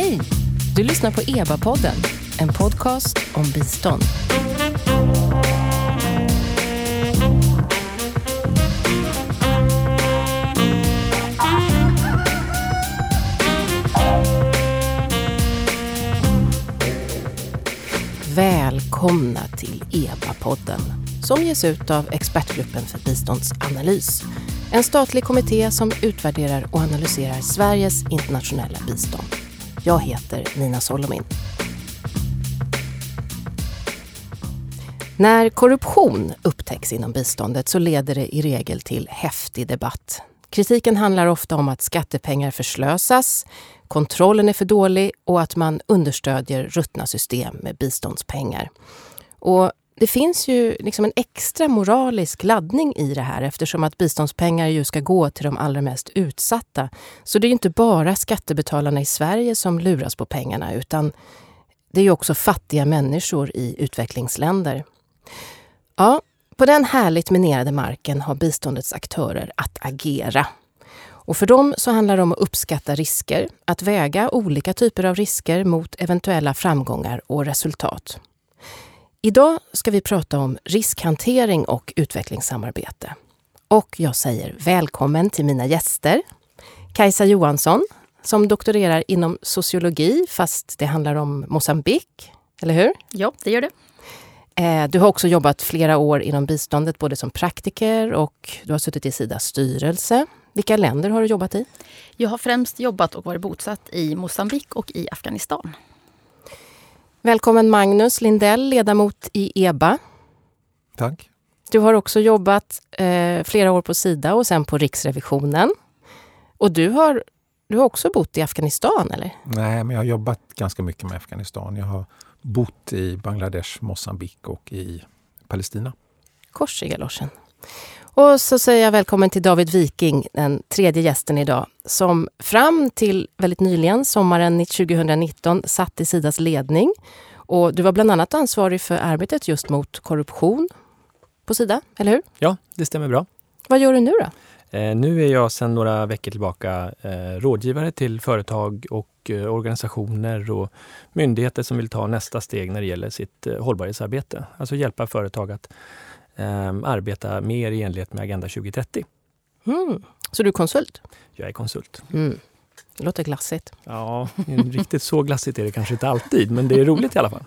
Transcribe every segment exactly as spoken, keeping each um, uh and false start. Hej! Du lyssnar på E B A-podden, en podcast om bistånd. Välkomna till E B A-podden som ges ut av Expertgruppen för biståndsanalys. En statlig kommitté som utvärderar och analyserar Sveriges internationella bistånd. Jag heter Nina Solomin. När korruption upptäcks inom biståndet så leder det i regel till häftig debatt. Kritiken handlar ofta om att skattepengar förslösas, kontrollen är för dålig och att man understödjer ruttna system med biståndspengar. Och det finns ju liksom en extra moralisk laddning i det här eftersom att biståndspengar ju ska gå till de allra mest utsatta. Så det är ju inte bara skattebetalarna i Sverige som luras på pengarna utan det är ju också fattiga människor i utvecklingsländer. Ja, på den härligt minerade marken har biståndets aktörer att agera. Och för dem så handlar det om att uppskatta risker, att väga olika typer av risker mot eventuella framgångar och resultat. Idag ska vi prata om riskhantering och utvecklingssamarbete. Och jag säger välkommen till mina gäster. Kajsa Johansson som doktorerar inom sociologi fast det handlar om Moçambique, eller hur? Ja, det gör det. Du har också jobbat flera år inom biståndet både som praktiker och du har suttit i Sidas styrelse. Vilka länder har du jobbat i? Jag har främst jobbat och varit bosatt i Moçambique och i Afghanistan. Välkommen Magnus Lindell, ledamot i E B A. Tack. Du har också jobbat eh, flera år på Sida och sen på Riksrevisionen. Och du har, du har också bott i Afghanistan, eller? Nej, men jag har jobbat ganska mycket med Afghanistan. Jag har bott i Bangladesh, Moçambique och i Palestina. Kors i galoschen. Och så säger jag välkommen till David Viking, den tredje gästen idag, som fram till väldigt nyligen, sommaren tjugonitton, satt i Sidas ledning. Och du var bland annat ansvarig för arbetet just mot korruption på Sida, eller hur? Ja, det stämmer bra. Vad gör du nu då? Eh, nu är jag sedan några veckor tillbaka eh, rådgivare till företag och eh, organisationer och myndigheter som vill ta nästa steg när det gäller sitt eh, hållbarhetsarbete. Alltså hjälpa företag att arbeta mer i enlighet med Agenda tjugo trettio. Mm. Så du är konsult? Jag är konsult. Mm. Det låter glassigt. Ja, riktigt så glassigt är det kanske inte alltid, men det är roligt i alla fall.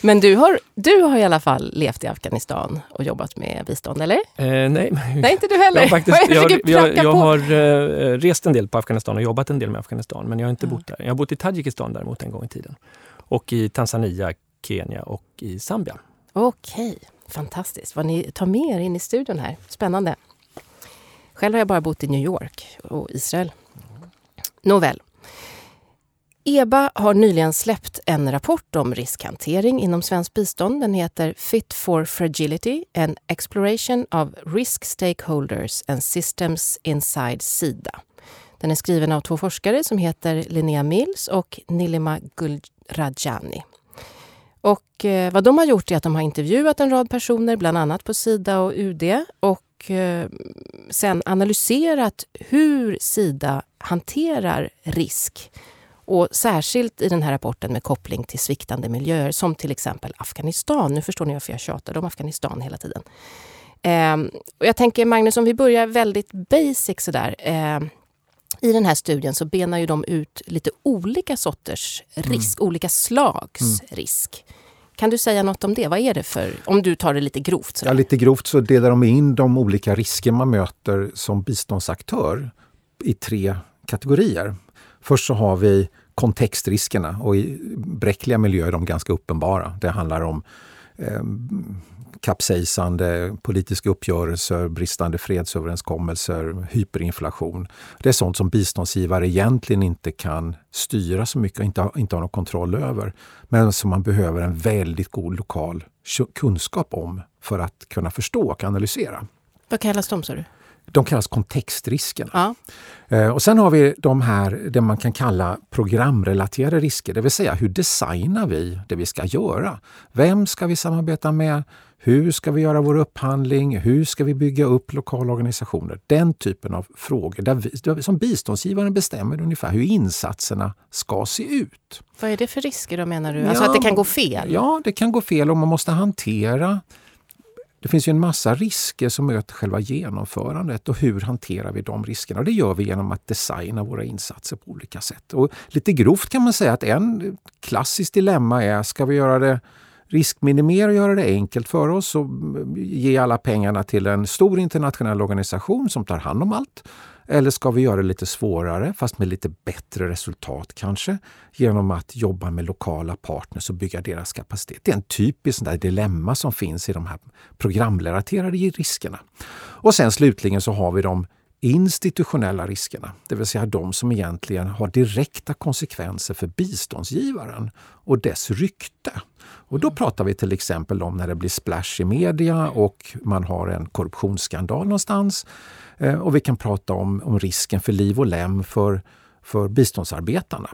Men du har, du har i alla fall levt i Afghanistan och jobbat med bistånd, eller? Eh, nej. Nej, inte du heller. Jag, faktiskt, jag, jag, jag har eh, rest en del på Afghanistan och jobbat en del med Afghanistan, men jag har inte mm. bott där. Jag har bott i Tadzjikistan däremot en gång i tiden. Och i Tanzania, Kenya och i Zambia. Okej. Fantastiskt. Vad ni tar med er in i studion här. Spännande. Själv har jag bara bott i New York och Israel. Nåväl. E B A har nyligen släppt en rapport om riskhantering inom svensk bistånd. Den heter Fit for Fragility, an exploration of risk stakeholders and systems inside Sida. Den är skriven av två forskare som heter Linnea Mills och Nilima Gulrajani. Och vad de har gjort är att de har intervjuat en rad personer, bland annat på Sida och U D, och sen analyserat hur Sida hanterar risk. Och särskilt i den här rapporten med koppling till sviktande miljöer, som till exempel Afghanistan. Nu förstår ni varför jag tjatar om Afghanistan hela tiden. Och jag tänker, Magnus, om vi börjar väldigt basic sådär. I den här studien så benar ju de ut lite olika sorters risk, mm. olika slags mm. risk. Kan du säga något om det? Vad är det för, om du tar det lite grovt? Sådär. Ja, lite grovt så delar de in de olika risker man möter som biståndsaktör i tre kategorier. Först så har vi kontextriskerna och i bräckliga miljöer är de ganska uppenbara. Det handlar om eh, kapsejsande, politiska uppgörelser, bristande fredsöverenskommelser, hyperinflation. Det är sånt som biståndsgivare egentligen inte kan styra så mycket och inte har, inte har någon kontroll över. Men som man behöver en väldigt god lokal kunskap om för att kunna förstå och analysera. Vad kallas de, sa du? De kallas kontextriskerna. Ja. Eh, och sen har vi de här, det man kan kalla programrelaterade risker. Det vill säga, hur designar vi det vi ska göra? Vem ska vi samarbeta med? Hur ska vi göra vår upphandling? Hur ska vi bygga upp lokala organisationer? Den typen av frågor där vi, som biståndsgivaren bestämmer ungefär hur insatserna ska se ut. Vad är det för risker då, menar du? Ja, alltså att det kan gå fel? Ja, det kan gå fel och man måste hantera. Det finns ju en massa risker som möter själva genomförandet, och hur hanterar vi de riskerna? Och det gör vi genom att designa våra insatser på olika sätt. Och lite grovt kan man säga att en klassisk dilemma är, ska vi göra det riskminimera och göra det enkelt för oss och ge alla pengarna till en stor internationell organisation som tar hand om allt? Eller ska vi göra det lite svårare fast med lite bättre resultat kanske, genom att jobba med lokala partners och bygga deras kapacitet? Det är en typisk sån där dilemma som finns i de här programrelaterade riskerna. Och sen slutligen så har vi de institutionella riskerna, det vill säga de som egentligen har direkta konsekvenser för biståndsgivaren och dess rykte. Och då pratar vi till exempel om när det blir splash i media och man har en korruptionsskandal någonstans, och vi kan prata om, om risken för liv och lem för, för biståndsarbetarna.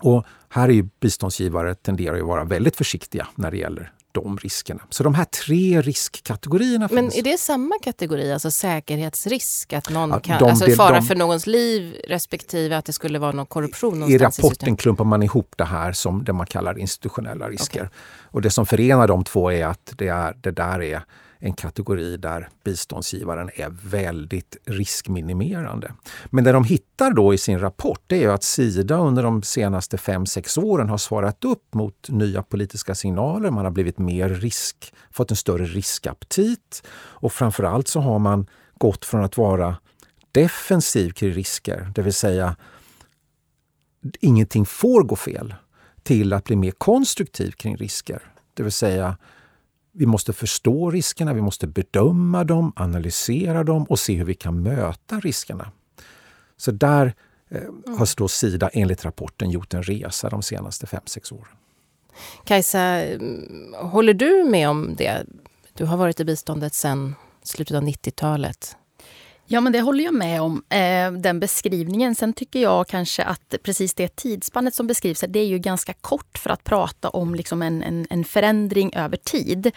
Och här är ju biståndsgivare tenderar ju att vara väldigt försiktiga när det gäller de riskerna. Så de här tre riskkategorierna finns. Men är det samma kategori, alltså säkerhetsrisk, att någon ja, kan, de, alltså de, fara de, för någons liv respektive att det skulle vara någon korruption någonstans? I rapporten klumpar man ihop det här som det man kallar institutionella risker. Okay. Och det som förenar de två är att det, är, det där är en kategori där biståndsgivaren är väldigt riskminimerande. Men det de hittar då i sin rapport, det är att Sida under de senaste fem sex åren har svarat upp mot nya politiska signaler. Man har blivit mer risk, fått en större riskaptit, och framförallt så har man gått från att vara defensiv kring risker, det vill säga ingenting får gå fel, till att bli mer konstruktiv kring risker, det vill säga vi måste förstå riskerna, vi måste bedöma dem, analysera dem och se hur vi kan möta riskerna. Så där eh, har då Sida enligt rapporten gjort en resa de senaste fem sex åren. Kajsa, håller du med om det? Du har varit i biståndet sedan slutet av nittiotalet. Ja, men det håller jag med om, eh, den beskrivningen. Sen tycker jag kanske att precis det tidsspannet som beskrivs här, det är ju ganska kort för att prata om liksom en, en, en förändring över tid.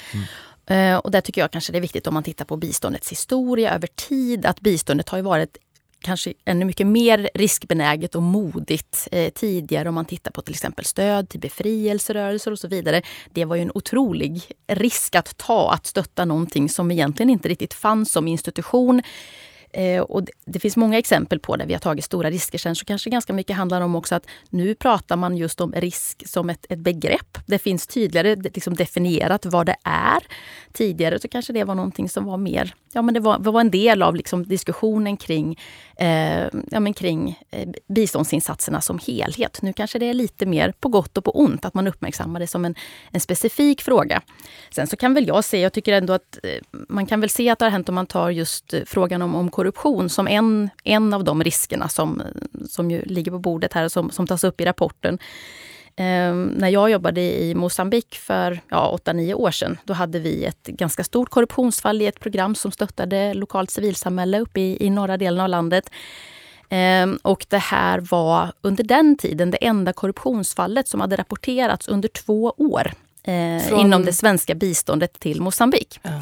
Mm. Eh, och där tycker jag kanske det är viktigt om man tittar på biståndets historia över tid, att biståndet har ju varit kanske ännu mycket mer riskbenäget och modigt eh, tidigare, om man tittar på till exempel stöd till befrielserörelser och så vidare. Det var ju en otrolig risk att ta, att stötta någonting som egentligen inte riktigt fanns som institution. Och det, det finns många exempel på där vi har tagit stora risker. Sen så kanske ganska mycket handlar om också att nu pratar man just om risk som ett, ett begrepp. Det finns tydligare liksom definierat vad det är. Tidigare så kanske det var någonting som var mer, ja men det var, var en del av liksom diskussionen kring, eh, ja men kring biståndsinsatserna som helhet. Nu kanske det är lite mer på gott och på ont att man uppmärksammar det som en, en specifik fråga. Sen så kan väl jag se, jag tycker ändå att man kan väl se att det har hänt om man tar just frågan om, om korruption som en, en av de riskerna som, som ju ligger på bordet här och som, som tas upp i rapporten. Ehm, när jag jobbade i Moçambique för ja, åtta nio år sedan, då hade vi ett ganska stort korruptionsfall i ett program som stöttade lokalt civilsamhälle uppe i, i norra delen av landet. Ehm, och det här var under den tiden det enda korruptionsfallet som hade rapporterats under två år eh, Från... inom det svenska biståndet till Moçambique. Ja.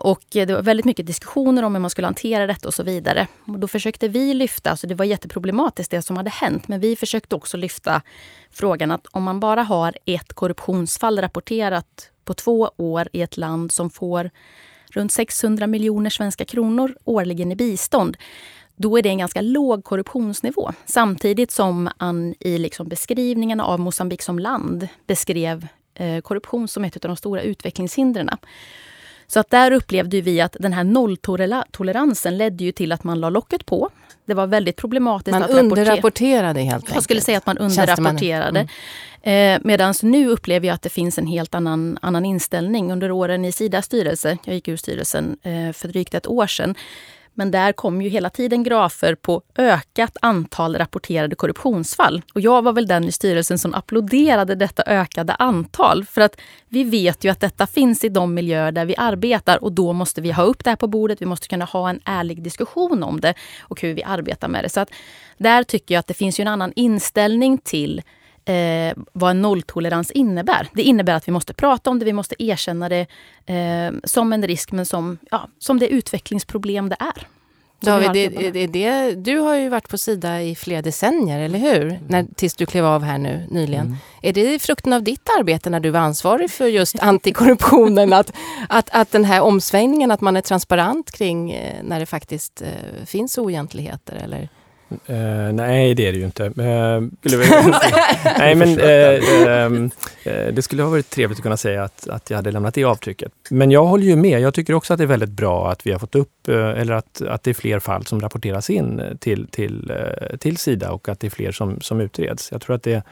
Och det var väldigt mycket diskussioner om hur man skulle hantera detta och så vidare. Och då försökte vi lyfta, alltså det var jätteproblematiskt det som hade hänt, men vi försökte också lyfta frågan att om man bara har ett korruptionsfall rapporterat på två år i ett land som får runt sexhundra miljoner svenska kronor årligen i bistånd, då är det en ganska låg korruptionsnivå. Samtidigt som man i liksom beskrivningen av Moçambique som land beskrev korruption som ett av de stora utvecklingshindren. Så att där upplevde vi att den här nolltoleransen ledde ju till att man la locket på. Det var väldigt problematiskt man att rapportera. Man underrapporterade helt enkelt. Jag skulle säga att man underrapporterade. Mm. Eh, Medan nu upplever jag att det finns en helt annan, annan inställning. Under åren i Sidas styrelse, jag gick ur styrelsen eh, för drygt ett år sedan, Men där kom ju hela tiden grafer på ökat antal rapporterade korruptionsfall. Och jag var väl den i styrelsen som applåderade detta ökade antal. För att vi vet ju att detta finns i de miljöer där vi arbetar. Och då måste vi ha upp det här på bordet. Vi måste kunna ha en ärlig diskussion om det och hur vi arbetar med det. Så att där tycker jag att det finns ju en annan inställning till Eh, vad en nolltolerans innebär. Det innebär att vi måste prata om det, vi måste erkänna det eh, som en risk, men som, ja, som det utvecklingsproblem det är. David, det, det, det, du har ju varit på Sida i flera decennier, eller hur? Mm. När, tills du klev av här nu nyligen. Mm. Är det frukten av ditt arbete när du var ansvarig för just antikorruptionen? att, att, att den här omsvängningen, att man är transparent kring eh, när det faktiskt eh, finns oegentligheter, eller? Uh, nej, det är det ju inte. Uh, nej, men uh, uh, det skulle ha varit trevligt att kunna säga att, att jag hade lämnat det avtrycket. Men jag håller ju med. Jag tycker också att det är väldigt bra att vi har fått upp, uh, eller att, att det är fler fall som rapporteras in till, till, uh, till Sida och att det är fler som, som utreds. Jag tror att det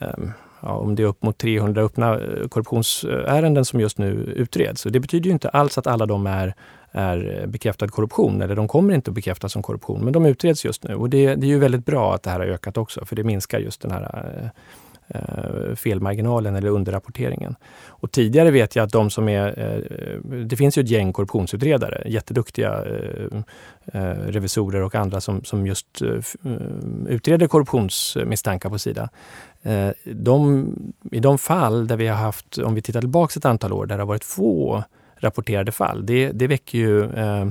um, ja, om det är upp mot trehundra öppna korruptionsärenden som just nu utreds. Och det betyder ju inte alls att alla de är är bekräftad korruption, eller de kommer inte att bekräftas som korruption, men de utreds just nu. Och det, det är ju väldigt bra att det här har ökat också, för det minskar just den här eh, felmarginalen eller underrapporteringen. Och tidigare vet jag att de som är... Eh, det finns ju ett gäng korruptionsutredare, jätteduktiga eh, eh, revisorer och andra som, som just eh, utreder korruptionsmisstankar på Sida. Eh, de, I de fall där vi har haft, om vi tittar tillbaka ett antal år, där det har varit få rapporterade fall. Det, det väcker ju, eh,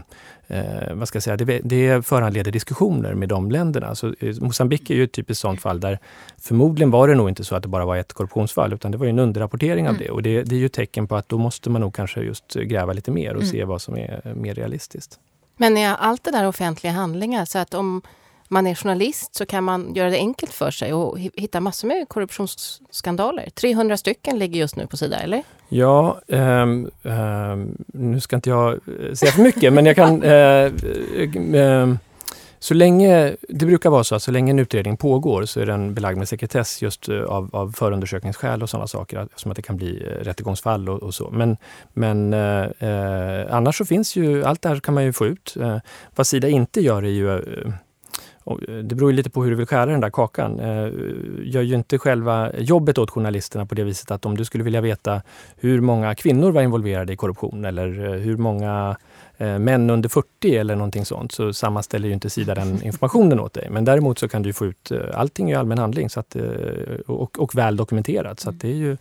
eh, vad ska jag säga, det, det föranleder diskussioner med de länderna. Så Moçambique är ju ett typiskt sånt fall där förmodligen var det nog inte så att det bara var ett korruptionsfall, utan det var ju en underrapportering mm. av det. Och det, det är ju tecken på att då måste man nog kanske just gräva lite mer och mm. se vad som är mer realistiskt. Men är allt det där offentliga handlingar, så att om man är journalist så kan man göra det enkelt för sig och hitta massor med korruptionsskandaler. trehundra stycken ligger just nu på Sida, eller? Ja, um, um, nu ska inte jag säga för mycket, men jag kan... Uh, um, så länge, det brukar vara så att så länge en utredning pågår så är den belagd med sekretess just av, av förundersökningsskäl och sådana saker, som att det kan bli rättegångsfall och, och så. Men, men uh, annars så finns ju, allt det här kan man ju få ut. Uh, vad Sida inte gör är ju... Uh, Det beror ju lite på hur du vill skära den där kakan. Gör ju inte själva jobbet åt journalisterna på det viset att om du skulle vilja veta hur många kvinnor var involverade i korruption eller hur många män under fyrtio eller någonting sånt, så sammanställer ju inte Sida den informationen åt dig. Men däremot så kan du få ut allting i allmän handling så att, och, och väl dokumenterat. Så att det är ju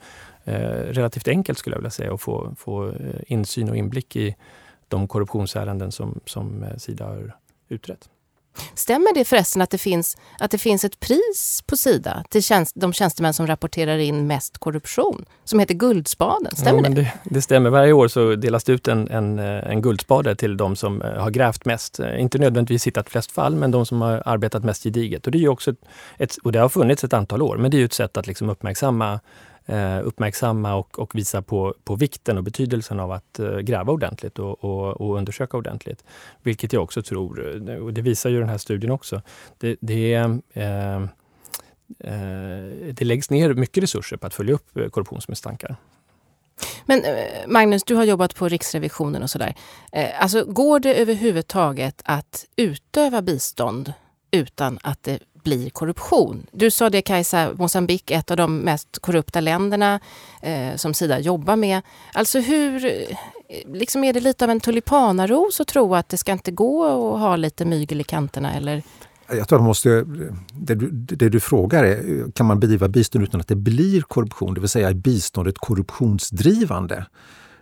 relativt enkelt skulle jag vilja säga att få, få insyn och inblick i de korruptionsärenden som, som Sida har utrett. Stämmer det förresten att det finns, att det finns ett pris på Sida till tjänst, de tjänstemän som rapporterar in mest korruption, som heter Guldspaden? Stämmer ja, men det? det? Det stämmer. Varje år så delas det ut en, en, en guldspade till de som har grävt mest. Inte nödvändigtvis hittat flest fall, men de som har arbetat mest gediget. Och det, är ju också ett, ett, och det har funnits ett antal år, men det är ju ett sätt att liksom uppmärksamma, uppmärksamma och, och visa på, på vikten och betydelsen av att gräva ordentligt och, och, och undersöka ordentligt. Vilket jag också tror, och det visar ju den här studien också, det, det, eh, eh, det läggs ner mycket resurser på att följa upp korruptionsmisstankar. Men Magnus, du har jobbat på Riksrevisionen och sådär. Alltså, går det överhuvudtaget att utöva bistånd utan att det blir korruption? Du sa det, Kajsa, Moçambique är ett av de mest korrupta länderna eh, som Sida jobbar med. Alltså hur, liksom är det lite av en tulipanaros att tro att det ska inte gå och ha lite mygel i kanterna, eller? Jag tror att man måste, det du, det du frågar är, kan man bedriva bistånd utan att det blir korruption? Det vill säga, är biståndet korruptionsdrivande?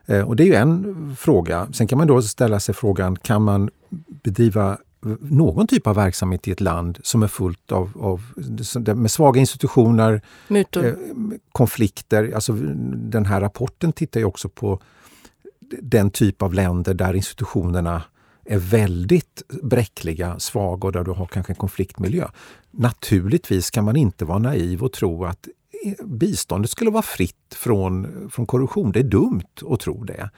Eh, och det är ju en fråga. Sen kan man då ställa sig frågan, kan man bedriva någon typ av verksamhet i ett land som är fullt av, av med svaga institutioner, eh, konflikter. Alltså, den här rapporten tittar ju också på den typ av länder där institutionerna är väldigt bräckliga, svaga och där du har kanske en konfliktmiljö. Naturligtvis kan man inte vara naiv och tro att biståndet skulle vara fritt från, från korruption. Det är dumt att tro det.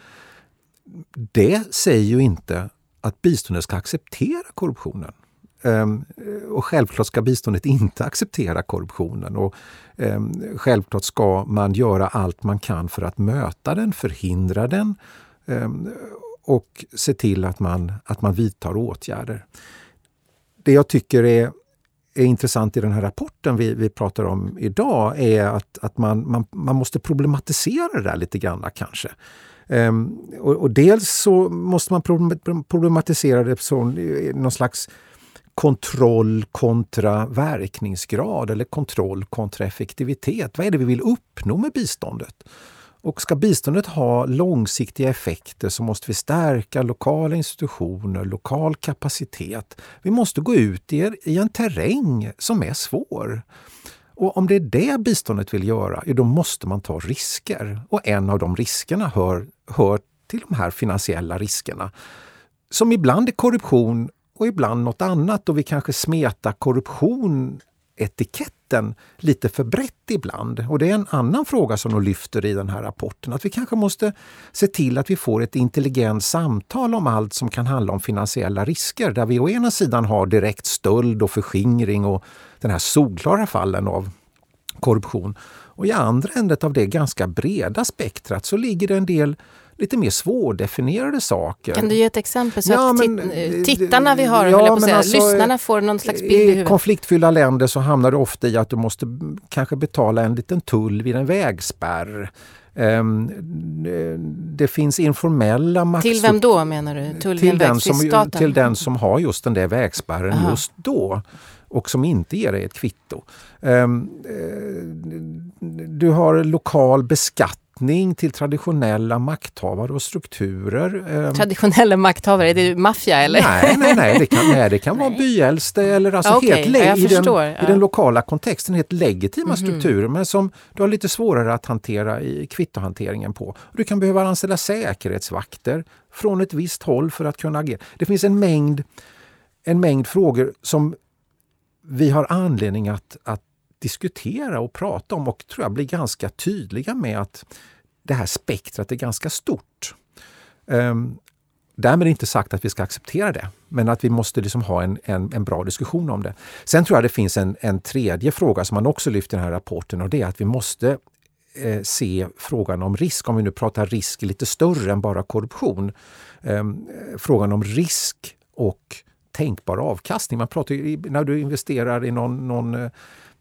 Det säger ju inte att biståndet ska acceptera korruptionen. Ehm, och självklart ska biståndet inte acceptera korruptionen. Och ehm, självklart ska man göra allt man kan för att möta den, förhindra den. Ehm, och se till att man, att man vidtar åtgärder. Det jag tycker är, är intressant i den här rapporten vi, vi pratar om idag är att, att man, man, man måste problematisera det där lite grann kanske. Ehm, och, och dels så måste man problematisera det på någon slags kontroll kontra verkningsgrad eller kontroll kontra effektivitet. Vad är det vi vill uppnå med biståndet? Och ska biståndet ha långsiktiga effekter så måste vi stärka lokala institutioner, lokal kapacitet. Vi måste gå ut i en terräng som är svår. Och om det är det biståndet vill göra, då måste man ta risker. Och en av de riskerna hör, hör till de här finansiella riskerna. Som ibland är korruption och ibland något annat. Och vi kanske smetar korruption etiketten lite för brett ibland. Och det är en annan fråga som de lyfter i den här rapporten. Att vi kanske måste se till att vi får ett intelligent samtal om allt som kan handla om finansiella risker. Där vi å ena sidan har direkt stöld och förskingring och den här solklara fallen av korruption. Och i andra ändet av det ganska breda spektrat så ligger det en del lite mer svårdefinierade saker. Kan du ge ett exempel så ja, att men, titt- tittarna vi har, ja, höll jag på att säga, alltså, lyssnarna får någon slags bild i huvudet? I konfliktfyllda länder så hamnar det ofta i att du måste kanske betala en liten tull vid en vägspärr. Um, det finns informella makt... Till vem då menar du? Tull till, den som, till den som har just den där vägspärren Aha. just då. Och som inte ger dig ett kvitto. Um, du har lokal beskattning till traditionella makthavare och strukturer. Traditionella makthavare, är det maffia eller? Nej, nej, nej, det kan, nej, det kan nej. vara byäldste eller alltså okay, helt le- i, den, ja. i den lokala kontexten helt legitima mm-hmm. strukturer men som du har lite svårare att hantera i kvittohanteringen på. Du kan behöva anställa säkerhetsvakter från ett visst håll för att kunna agera. Det finns en mängd, en mängd frågor som vi har anledning att, att diskutera och prata om och tror jag blir ganska tydliga med att det här spektrat är ganska stort. Um, därmed är inte sagt att vi ska acceptera det, men att vi måste liksom ha en, en, en bra diskussion om det. Sen tror jag det finns en, en tredje fråga som man också lyfter i den här rapporten, och det är att vi måste eh, se frågan om risk, om vi nu pratar risk lite större än bara korruption. Um, frågan om risk och tänkbar avkastning. Man pratar ju, när du investerar i någon, någon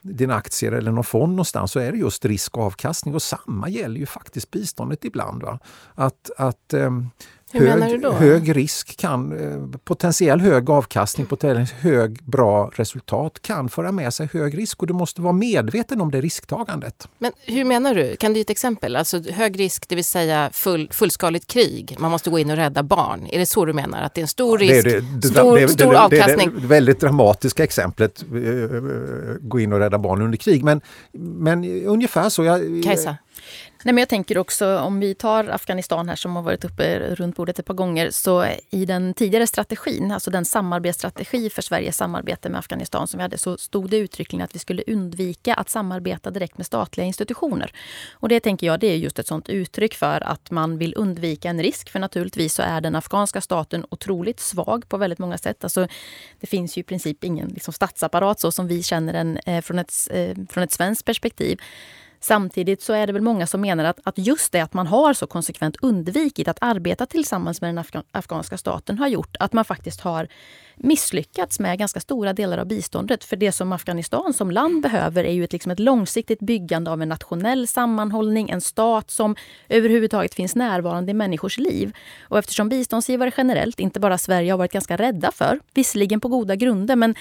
dina aktier eller någon fond någonstans så är det just risk och avkastning, och samma gäller ju faktiskt biståndet ibland. Va? Att, att um, hög, hög risk kan, potentiell hög avkastning, potentiell hög bra resultat kan föra med sig hög risk, och du måste vara medveten om det risktagandet. Men hur menar du? Kan du ge ett exempel? Alltså hög risk, det vill säga full, fullskaligt krig. Man måste gå in och rädda barn. Är det så du menar? Att det är en stor risk, det är det, stor, det, det, stor avkastning? Det är det väldigt dramatiska exemplet, gå in och rädda barn under krig. Men, men ungefär så. Jag, Kajsa? Nej, men jag tänker också, om vi tar Afghanistan här som har varit uppe runt bordet ett par gånger, så i den tidigare strategin, alltså den samarbetsstrategi för Sveriges samarbete med Afghanistan som vi hade, så stod det uttryckligen att vi skulle undvika att samarbeta direkt med statliga institutioner. Och det tänker jag, det är just ett sånt uttryck för att man vill undvika en risk, för naturligtvis så är den afghanska staten otroligt svag på väldigt många sätt. Alltså, det finns ju i princip ingen liksom, statsapparat så som vi känner den eh, från ett, eh, från ett svenskt perspektiv. Samtidigt så är det väl många som menar att, att just det att man har så konsekvent undvikit att arbeta tillsammans med den afga- afghanska staten har gjort att man faktiskt har misslyckats med ganska stora delar av biståndet. För det som Afghanistan som land behöver är ju ett, liksom ett långsiktigt byggande av en nationell sammanhållning, en stat som överhuvudtaget finns närvarande i människors liv. Och eftersom biståndsgivare generellt, inte bara Sverige, har varit ganska rädda för, visserligen på goda grunder, men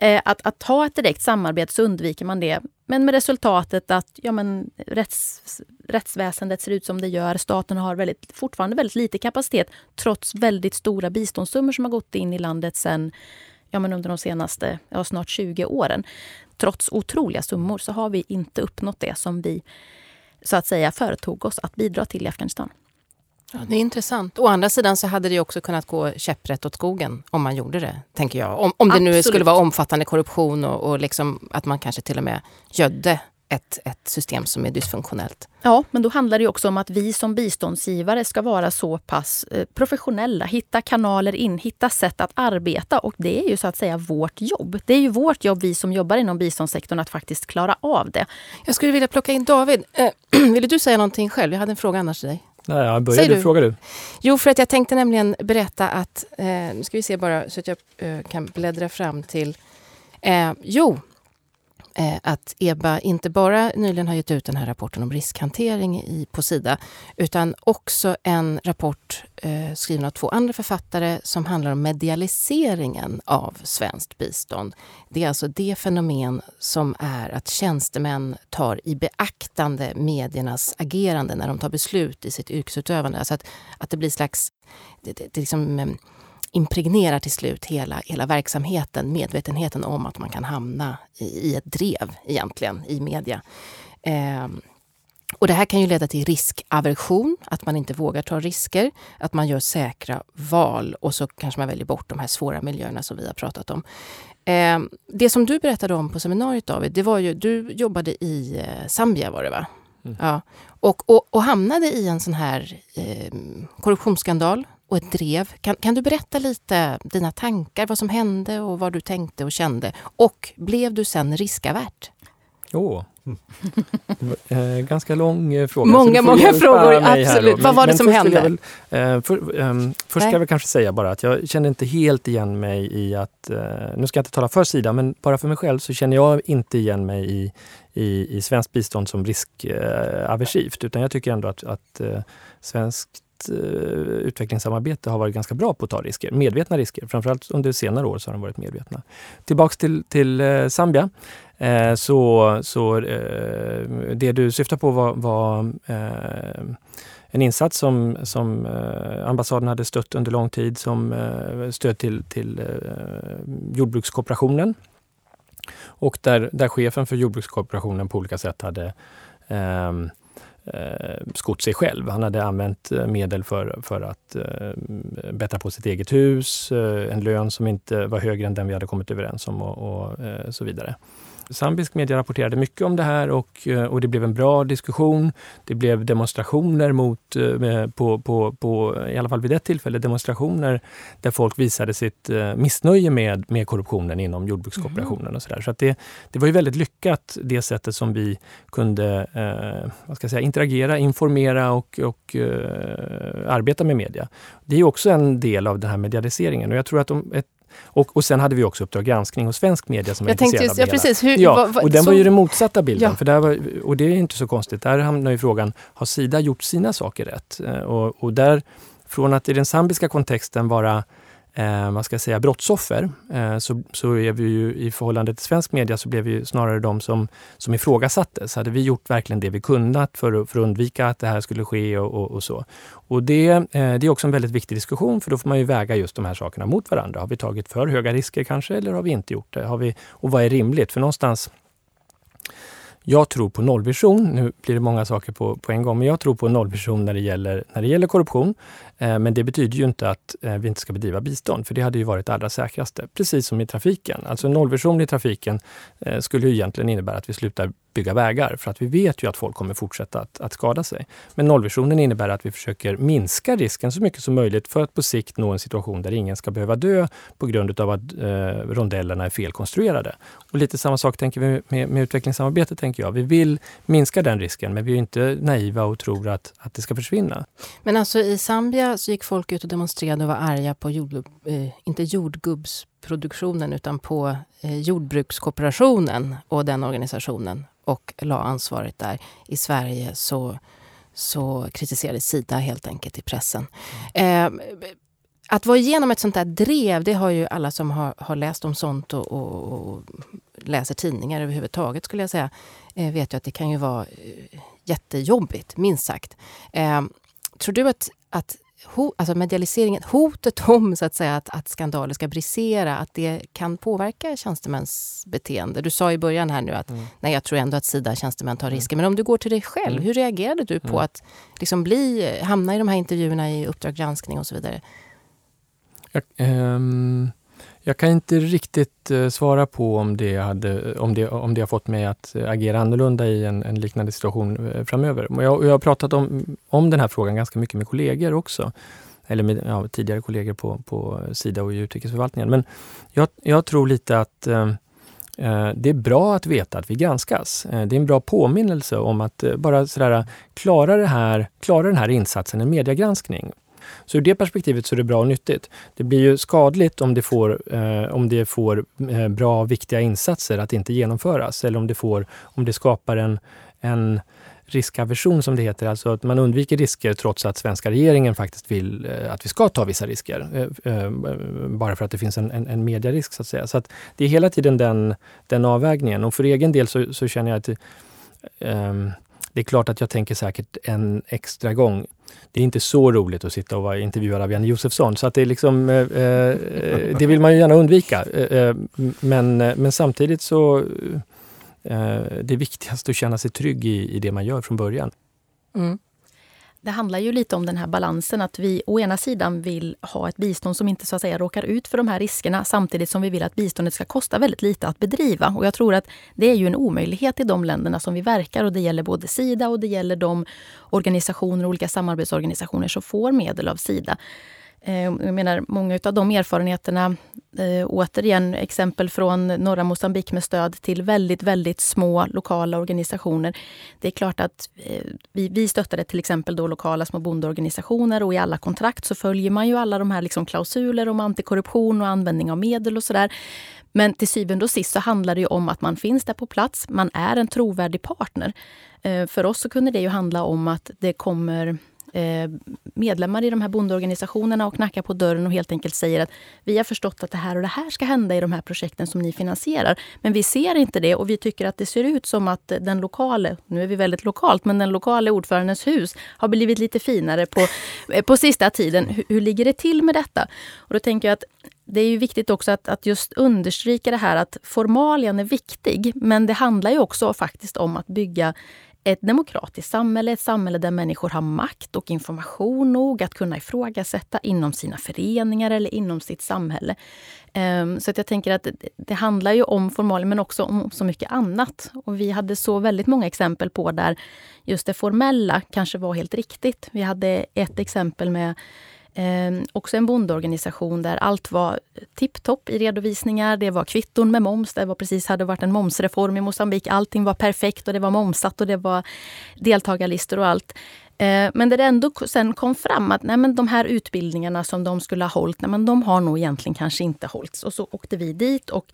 eh, att, att ha ett direkt samarbete så undviker man det. Men med resultatet att ja, men, rätts, rättsväsendet ser ut som det gör. Staten har väldigt, fortfarande väldigt lite kapacitet trots väldigt stora biståndssummor som har gått in i landet sen, ja, men under de senaste ja, snart tjugo åren. Trots otroliga summor så har vi inte uppnått det som vi så att säga företog oss att bidra till i Afghanistan. Ja, det är intressant. Å andra sidan så hade det också kunnat gå käpprätt åt skogen om man gjorde det, tänker jag. Om, om det Absolut. nu skulle vara omfattande korruption och, och liksom att man kanske till och med gödde ett, ett system som är dysfunktionellt. Ja, men då handlar det ju också om att vi som biståndsgivare ska vara så pass professionella, hitta kanaler in, hitta sätt att arbeta, och det är ju så att säga vårt jobb. Det är ju vårt jobb, vi som jobbar inom biståndssektorn, att faktiskt klara av det. Jag skulle vilja plocka in David. Vill du säga någonting själv? Jag hade en fråga annars till dig. Nej, börjar du, du, frågar du. Jo, för att jag tänkte nämligen berätta att, eh, nu ska vi se bara så att jag eh, kan bläddra fram till, eh, jo, eh, att E B A inte bara nyligen har gett ut den här rapporten om riskhantering i, på Sida, utan också en rapport eh, skriven av två andra författare som handlar om medialiseringen av svenskt bistånd. Det är alltså det fenomen som är att tjänstemän tar i beaktande mediernas agerande när de tar beslut i sitt yrkesutövande. Alltså att, att det blir slags... Det, det, det liksom, impregnerar till slut hela, hela verksamheten, medvetenheten om att man kan hamna i, i ett drev egentligen, i media. Eh, och det här kan ju leda till riskaversion, att man inte vågar ta risker, att man gör säkra val och så kanske man väljer bort de här svåra miljöerna som vi har pratat om. Eh, det som du berättade om på seminariet, David, det var ju, du jobbade i eh, Zambia var det va? Mm. Ja. Och, och, och hamnade i en sån här eh, korruptionsskandal. Och ett drev. Kan, kan du berätta lite dina tankar, vad som hände och vad du tänkte och kände? Och blev du sen riskavärt? Åh, oh. eh, ganska lång eh, fråga. Många, många frågor, absolut. Men, vad var det som hände? Väl, eh, för, eh, först ska jag väl kanske säga bara att jag känner inte helt igen mig i att, eh, nu ska jag inte tala för Sida, men bara för mig själv så känner jag inte igen mig i, i, i svenskt bistånd som riskaversivt. Eh, utan jag tycker ändå att, att eh, svenskt utvecklingssamarbete har varit ganska bra på att ta risker, medvetna risker. Framförallt under senare år så har de varit medvetna. Tillbaks till, till eh, Zambia. Eh, så så eh, det du syftar på var, var eh, en insats som, som eh, ambassaden hade stött under lång tid som eh, stöd till, till eh, jordbrukskooperationen. Och där, där chefen för jordbrukskooperationen på olika sätt hade eh, skott sig själv. Han hade använt medel för, för att uh, bättra på sitt eget hus, uh, en lön som inte var högre än den vi hade kommit överens om och, och uh, så vidare. Zambisk media rapporterade mycket om det här och, uh, och det blev en bra diskussion. Det blev demonstrationer mot, uh, på, på, på, i alla fall vid ett tillfälle, demonstrationer där folk visade sitt uh, missnöje med, med korruptionen inom jordbrukskooperationen mm. och sådär. Så att det, det var ju väldigt lyckat det sättet som vi kunde uh, vad ska jag säga, interagera, informera och, och uh, arbeta med media. Det är ju också en del av den här medialiseringen och jag tror att om ett Och, och sen hade vi också Uppdrag granskning och svensk media som jag var intresserad just, av ja, precis, hur, ja, va, va, och den så, var ju den motsatta bilden. Ja. För där var, och det är inte så konstigt. Där hamnar ju frågan, har Sida gjort sina saker rätt? Och, och där, från att i den zambiska kontexten vara eh, vad ska jag säga, brottsoffer eh, så, så är vi ju i förhållande till svensk media så blev vi ju snarare de som, som ifrågasattes. Hade vi gjort verkligen det vi kunnat för, för att undvika att det här skulle ske och, och, och så. Och det, eh, det är också en väldigt viktig diskussion för då får man ju väga just de här sakerna mot varandra. Har vi tagit för höga risker kanske eller har vi inte gjort det? Har vi, och vad är rimligt? För någonstans, jag tror på nollvision, nu blir det många saker på, på en gång, men jag tror på nollvision när det gäller, när det gäller korruption. Eh, men det betyder ju inte att eh, vi inte ska bedriva bistånd, för det hade ju varit det allra säkraste. Precis som i trafiken. Alltså nollvision i trafiken eh, skulle ju egentligen innebära att vi slutar bygga vägar, för att vi vet ju att folk kommer fortsätta att, att skada sig. Men nollvisionen innebär att vi försöker minska risken så mycket som möjligt för att på sikt nå en situation där ingen ska behöva dö på grund av att eh, rondellerna är felkonstruerade. Och lite samma sak tänker vi med, med utvecklingssamarbete tänker jag. Vi vill minska den risken men vi är inte naiva och tror att, att det ska försvinna. Men alltså i Zambia så gick folk ut och demonstrerade och var arga på jordgubb, eh, inte jordgubbsproduktionen utan på eh, jordbrukskooperationen och den organisationen. Och la ansvaret där. I Sverige så, så kritiserade Sida helt enkelt i pressen. Eh, att vara igenom ett sånt där drev, det har ju alla som har, har läst om sånt och, och, och läser tidningar överhuvudtaget skulle jag säga, eh, vet jag att det kan ju vara jättejobbigt, minst sagt. Eh, tror du att, att ho, alltså medialiseringen, hotet om så att säga att, att skandaler ska brisera, att det kan påverka tjänstemäns beteende? Du sa i början här nu att mm. nej, jag tror ändå att Sida-tjänstemän tar risker. Men om du går till dig själv, mm. hur reagerade du mm. på att liksom bli, hamna i de här intervjuerna i Uppdrag granskning och så vidare? Jag, ehm, jag kan inte riktigt svara på om det, hade, om, det, om det har fått mig att agera annorlunda i en, en liknande situation framöver. Jag, jag har pratat om, om den här frågan ganska mycket med kollegor också. Eller med ja, tidigare kollegor på, på Sida och i utrikesförvaltningen. Men jag, jag tror lite att eh, Det är bra att veta att vi granskas. Det är en bra påminnelse om att bara sådär, klara, det här, klara den här insatsen en mediegranskning. Så ur det perspektivet så är det bra och nyttigt. Det blir ju skadligt om det får, eh, om det får eh, bra och viktiga insatser att inte genomföras. Eller om det, får, om det skapar en, en riskaversion som det heter. Alltså att man undviker risker trots att svenska regeringen faktiskt vill eh, att vi ska ta vissa risker. Eh, eh, bara för att det finns en, en, en medierisk så att säga. Så att det är hela tiden den, den avvägningen. Och för egen del så, så känner jag att eh, det är klart att jag tänker säkert en extra gång. Det är inte så roligt att sitta och intervjua David Josefsson. Så att det, är liksom, eh, det vill man ju gärna undvika. Eh, men, men samtidigt så eh, det är viktigast att känna sig trygg i, i det man gör från början. Mm. Det handlar ju lite om den här balansen att vi å ena sidan vill ha ett bistånd som inte så att säga råkar ut för de här riskerna samtidigt som vi vill att biståndet ska kosta väldigt lite att bedriva. Och jag tror att det är ju en omöjlighet i de länderna som vi verkar, och det gäller både Sida och det gäller de organisationer och olika samarbetsorganisationer som får medel av Sida. Jag menar, många av de erfarenheterna, återigen exempel från norra Moçambique med stöd till väldigt, väldigt små lokala organisationer. Det är klart att vi, vi stöttade till exempel då lokala små bondeorganisationer, och i alla kontrakt så följer man ju alla de här liksom klausuler om antikorruption och användning av medel och sådär. Men till syvende och sist så handlar det ju om att man finns där på plats, man är en trovärdig partner. För oss så kunde det ju handla om att det kommer medlemmar i de här bondeorganisationerna och knackar på dörren och helt enkelt säger att vi har förstått att det här och det här ska hända i de här projekten som ni finansierar, men vi ser inte det och vi tycker att det ser ut som att den lokale, nu är vi väldigt lokalt, men den lokale ordförandens hus har blivit lite finare på, på sista tiden. Hur, hur ligger det till med detta? Och då tänker jag att det är ju viktigt också att, att just understryka det här att formalien är viktig, men det handlar ju också faktiskt om att bygga ett demokratiskt samhälle, ett samhälle där människor har makt och information nog att kunna ifrågasätta inom sina föreningar eller inom sitt samhälle. Så att jag tänker att det handlar ju om formalia men också om så mycket annat. Och vi hade så väldigt många exempel på där just det formella kanske var helt riktigt. Vi hade ett exempel med Eh, också en bondeorganisation där allt var tipptopp i redovisningar, det var kvitton med moms, det var precis hade varit en momsreform i Moçambique, allting var perfekt och det var momsat och det var deltagarlistor och allt. Eh, men där det ändå sen kom fram att nej, men de här utbildningarna som de skulle ha hållit, nej, men de har nog egentligen kanske inte hållits. Och så åkte vi dit och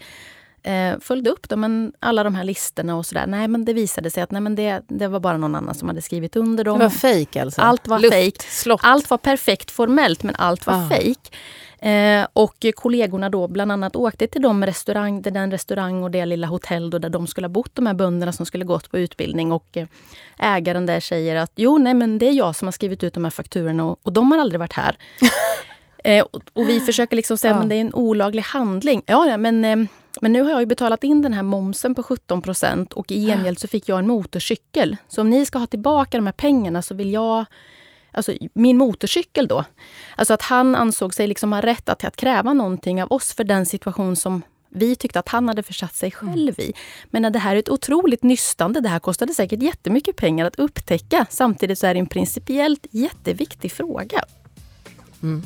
eh, följde upp dem, men alla de här listorna och sådär, nej men det visade sig att nej, men det, det var bara någon annan som hade skrivit under dem. Det var fejk alltså? Allt var fejk. Allt var perfekt formellt, men allt var ah. fejk. Eh, och kollegorna då bland annat åkte till de restaurang, den restaurang och det lilla hotell då, där de skulle ha bott, de här bönderna som skulle gått på utbildning, och eh, ägaren där säger att jo nej men det är jag som har skrivit ut de här fakturorna och, och de har aldrig varit här. eh, och, och vi försöker liksom säga ja. Men det är en olaglig handling. Ja men... Eh, Men nu har jag ju betalat in den här momsen på sjutton procent och i gengäld så fick jag en motorcykel. Så om ni ska ha tillbaka de här pengarna så vill jag, alltså min motorcykel då. Alltså att han ansåg sig liksom ha rätt att, att kräva någonting av oss för den situation som vi tyckte att han hade försatt sig själv i. Men det här är ett otroligt nystande, det här kostade säkert jättemycket pengar att upptäcka. Samtidigt så är det en principiellt jätteviktig fråga. Mm.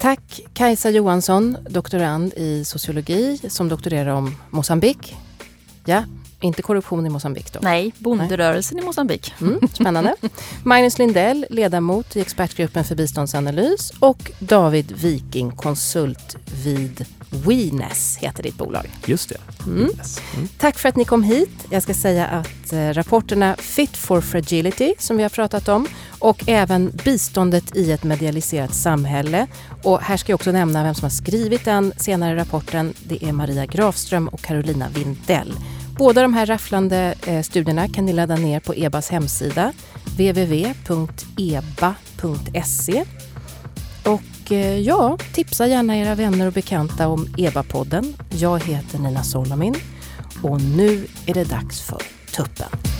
Tack Kajsa Johansson, doktorand i sociologi som doktorerar om Moçambique. Ja, inte korruption i Moçambique då. Nej, bonderörelsen Nej. i Moçambique. Mm, spännande. Magnus Lindell, ledamot i expertgruppen för biståndsanalys, och David Viking, konsult vid Weiness heter ditt bolag. Just det. Mm. Mm. Tack för att ni kom hit. Jag ska säga att rapporterna Fit for Fragility som vi har pratat om och även biståndet i ett medialiserat samhälle. Och här ska jag också nämna vem som har skrivit den senare rapporten. Det är Maria Gravström och Carolina Windell. Båda de här rafflande studierna kan ni ladda ner på E B As hemsida w w w punkt e b a punkt s e. Och ja, tipsa gärna era vänner och bekanta om E B A-podden. Jag heter Nina Solomin och nu är det dags för tuppen.